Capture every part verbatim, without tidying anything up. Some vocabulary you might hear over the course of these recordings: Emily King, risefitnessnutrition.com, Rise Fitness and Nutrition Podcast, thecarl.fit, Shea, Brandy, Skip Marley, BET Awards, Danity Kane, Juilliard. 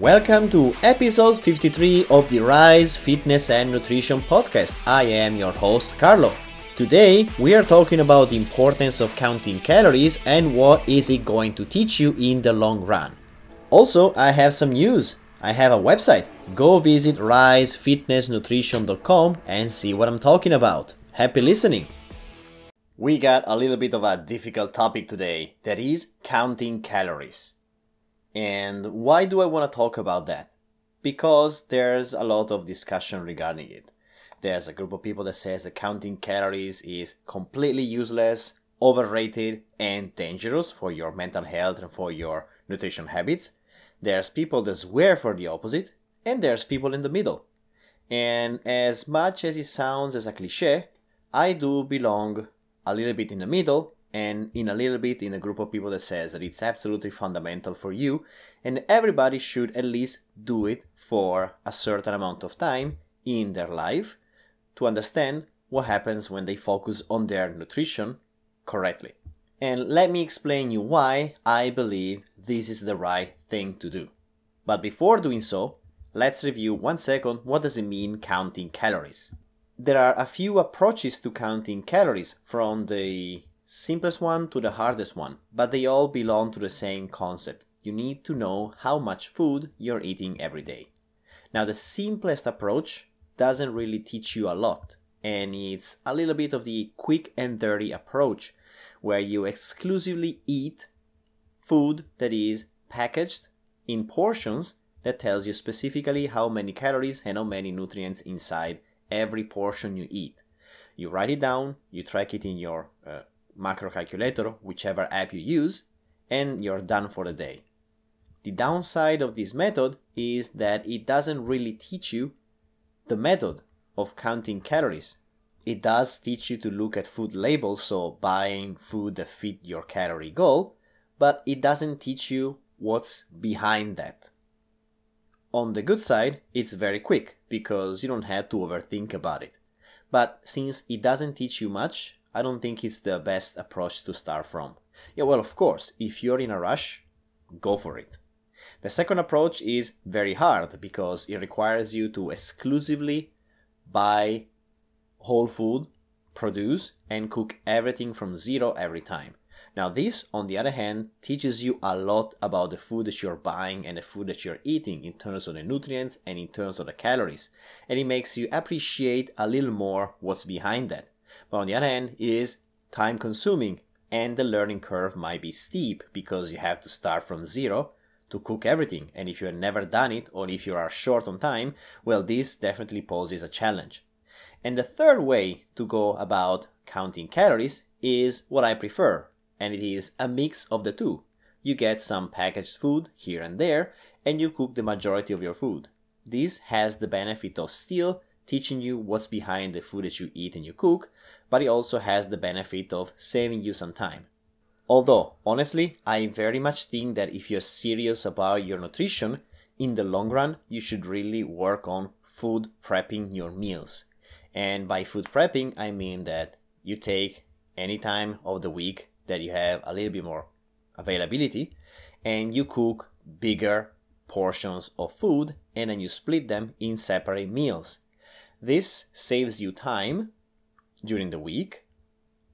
Welcome to episode fifty-three of the Rise Fitness and Nutrition Podcast. I am your host, Carlo. Today, we are talking about the importance of counting calories and what is it going to teach you in the long run. Also, I have some news. I have a website. Go visit rise fitness nutrition dot com and see what I'm talking about. Happy listening! We got a little bit of a difficult topic today, that is counting calories. And why do I want to talk about that? Because there's a lot of discussion regarding it. There's a group of people that says that counting calories is completely useless, overrated, and dangerous for your mental health and for your nutrition habits. There's people that swear for the opposite, and there's people in the middle. And as much as it sounds as a cliche, I do belong a little bit in the middle, and in a little bit in a group of people that says that it's absolutely fundamental for you and everybody should at least do it for a certain amount of time in their life to understand what happens when they focus on their nutrition correctly. And let me explain you why I believe this is the right thing to do. But before doing so, let's review one second what does it mean counting calories. There are a few approaches to counting calories, from the simplest one to the hardest one, but they all belong to the same concept. You need to know how much food you're eating every day. Now, the simplest approach doesn't really teach you a lot, and it's a little bit of the quick and dirty approach, where you exclusively eat food that is packaged in portions that tells you specifically how many calories and how many nutrients inside every portion you eat. You write it down, you track it in your uh, macro calculator, whichever app you use, and you're done for the day. The downside of this method is that it doesn't really teach you the method of counting calories. It does teach you to look at food labels, so buying food that fit your calorie goal, but it doesn't teach you what's behind that. On the good side, it's very quick because you don't have to overthink about it. But since it doesn't teach you much, I don't think it's the best approach to start from. Yeah, well, of course, if you're in a rush, go for it. The second approach is very hard because it requires you to exclusively buy whole food, produce, and cook everything from zero every time. Now this, on the other hand, teaches you a lot about the food that you're buying and the food that you're eating in terms of the nutrients and in terms of the calories. And it makes you appreciate a little more what's behind that. But on the other hand, it is time-consuming, and the learning curve might be steep because you have to start from zero to cook everything. And if you have never done it, or if you are short on time, well, this definitely poses a challenge. And the third way to go about counting calories is what I prefer, and it is a mix of the two. You get some packaged food here and there, and you cook the majority of your food. This has the benefit of still teaching you what's behind the food that you eat and you cook, but it also has the benefit of saving you some time. Although, honestly, I very much think that if you're serious about your nutrition, in the long run, you should really work on food prepping your meals. And by food prepping, I mean that you take any time of the week that you have a little bit more availability, and you cook bigger portions of food, and then you split them in separate meals. This saves you time during the week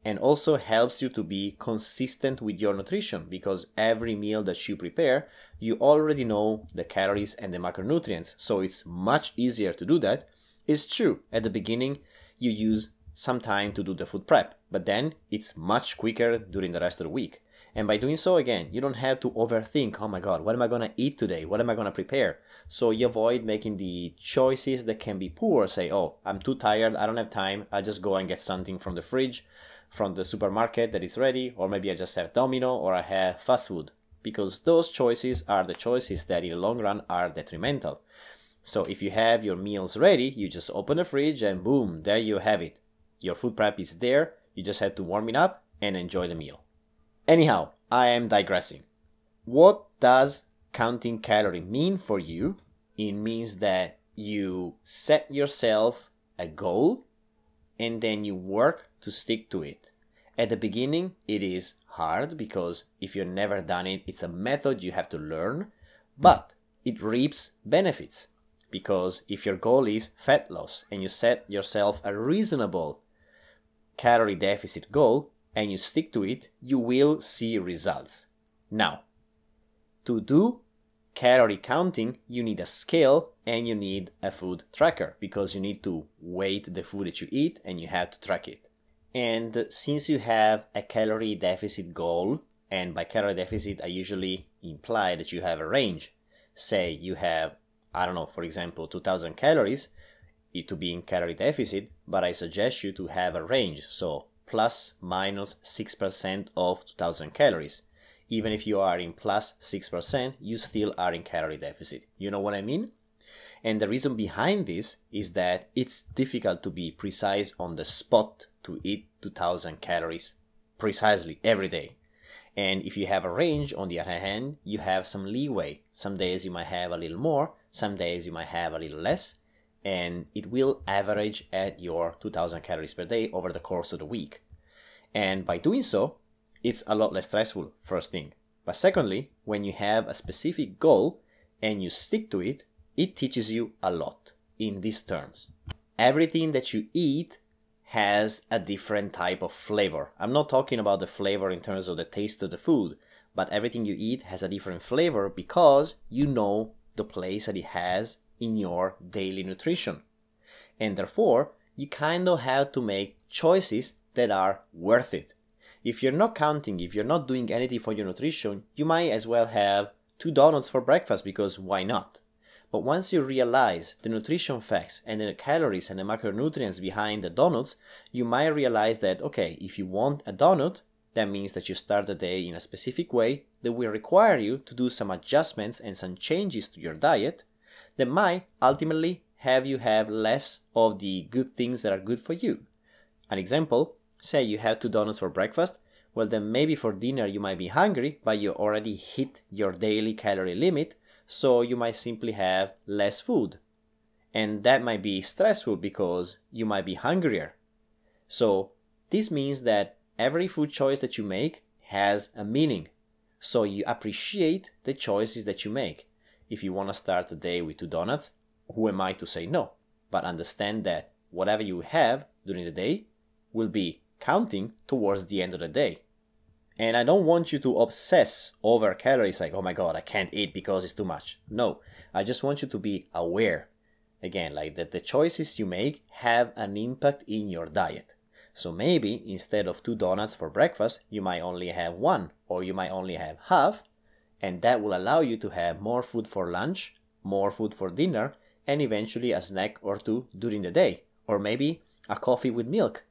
and also helps you to be consistent with your nutrition, because every meal that you prepare, you already know the calories and the macronutrients, so it's much easier to do that. It's true, at the beginning you use some time to do the food prep, but then it's much quicker during the rest of the week. And by doing so, again, you don't have to overthink, oh my god, what am I gonna eat today? What am I gonna prepare? So you avoid making the choices that can be poor. Say, oh, I'm too tired, I don't have time, I just go and get something from the fridge, from the supermarket that is ready, or maybe I just have Domino, or I have fast food. Because those choices are the choices that in the long run are detrimental. So if you have your meals ready, you just open the fridge and boom, there you have it. Your food prep is there, you just have to warm it up and enjoy the meal. Anyhow, I am digressing. What does counting calorie mean for you? It means that you set yourself a goal and then you work to stick to it. At the beginning, it is hard because if you've never done it, it's a method you have to learn, but it reaps benefits. Because if your goal is fat loss and you set yourself a reasonable calorie deficit goal and you stick to it, you will see results. Now, to do calorie counting, you need a scale and you need a food tracker because you need to weigh the food that you eat and you have to track it. And since you have a calorie deficit goal, and by calorie deficit I usually imply that you have a range. Say you have, I don't know, for example, two thousand calories to be in calorie deficit, but I suggest you to have a range, so plus minus six percent of two thousand calories. Even if you are in plus six percent, you still are in calorie deficit. You know what I mean? And the reason behind this is that it's difficult to be precise on the spot to eat two thousand calories precisely every day. And if you have a range, on the other hand, you have some leeway. Some days you might have a little more, some days you might have a little less, and it will average at your two thousand calories per day over the course of the week. And by doing so, it's a lot less stressful, first thing. But secondly, when you have a specific goal and you stick to it, it teaches you a lot in these terms. Everything that you eat has a different type of flavor. I'm not talking about the flavor in terms of the taste of the food, but everything you eat has a different flavor because you know the place that it has in your daily nutrition. And therefore, you kind of have to make choices that are worth it. If you're not counting, if you're not doing anything for your nutrition, you might as well have two donuts for breakfast because why not? But once you realize the nutrition facts and the calories and the macronutrients behind the donuts, you might realize that, okay, if you want a donut, that means that you start the day in a specific way that will require you to do some adjustments and some changes to your diet that might ultimately have you have less of the good things that are good for you. An example, say you have two donuts for breakfast, well then maybe for dinner you might be hungry, but you already hit your daily calorie limit, so you might simply have less food. And that might be stressful because you might be hungrier. So this means that every food choice that you make has a meaning. So you appreciate the choices that you make. If you want to start the day with two donuts, who am I to say no? But understand that whatever you have during the day will be counting towards the end of the day. And I don't want you to obsess over calories like, oh my god, I can't eat because it's too much. No, I just want you to be aware. Again, like that the choices you make have an impact in your diet. So maybe instead of two donuts for breakfast, you might only have one, or you might only have half, and that will allow you to have more food for lunch, more food for dinner, and eventually a snack or two during the day. Or maybe a coffee with milk,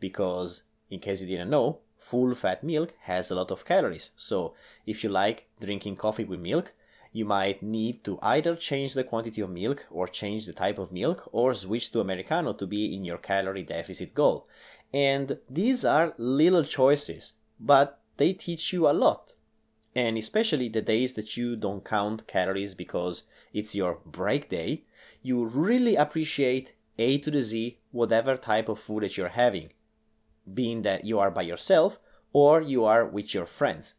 because in case you didn't know, full fat milk has a lot of calories, so if you like drinking coffee with milk, you might need to either change the quantity of milk or change the type of milk or switch to Americano to be in your calorie deficit goal. And these are little choices, but they teach you a lot. And especially the days that you don't count calories because it's your break day, you really appreciate A to the Z whatever type of food that you're having, being that you are by yourself or you are with your friends.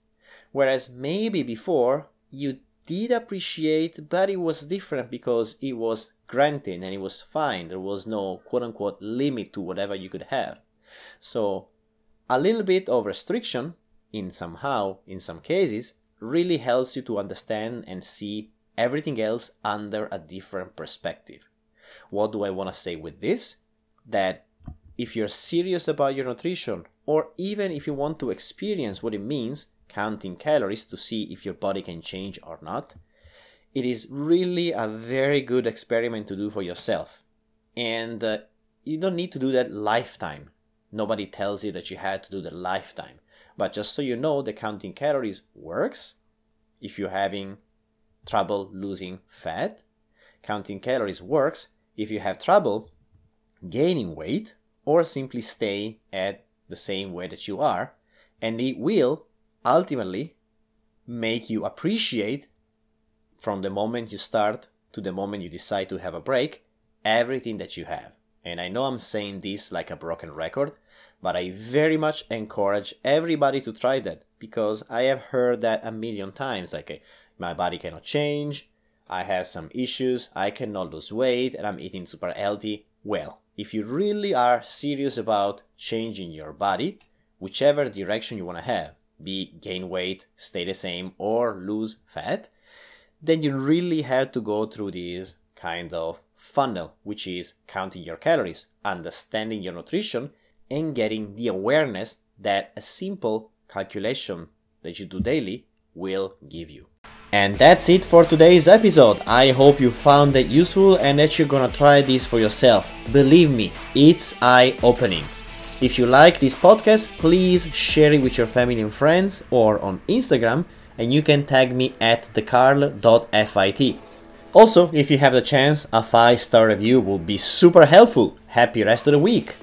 Whereas maybe before you did appreciate, but it was different because it was granted and it was fine. There was no quote-unquote limit to whatever you could have. So a little bit of restriction in somehow, in some cases, really helps you to understand and see everything else under a different perspective. What do I want to say with this? That if you're serious about your nutrition, or even if you want to experience what it means, counting calories to see if your body can change or not, it is really a very good experiment to do for yourself. And uh, you don't need to do that lifetime. Nobody tells you that you had to do the lifetime. But just so you know, the counting calories works. If you're having trouble losing fat, counting calories works. If you have trouble gaining weight, or simply stay at the same way that you are, and it will ultimately make you appreciate, from the moment you start to the moment you decide to have a break, everything that you have. And I know I'm saying this like a broken record, but I very much encourage everybody to try that, because I have heard that a million times, like, my body cannot change, I have some issues, I cannot lose weight, and I'm eating super healthy. Well, if you really are serious about changing your body, whichever direction you want to have, be gain weight, stay the same, or lose fat, then you really have to go through this kind of funnel, which is counting your calories, understanding your nutrition, and getting the awareness that a simple calculation that you do daily will give you. And that's it for today's episode. I hope you found it useful and that you're gonna try this for yourself. Believe me, it's eye-opening. If you like this podcast, please share it with your family and friends or on Instagram, and you can tag me at the carl dot fit. Also, if you have the chance, a five star review will be super helpful. Happy rest of the week!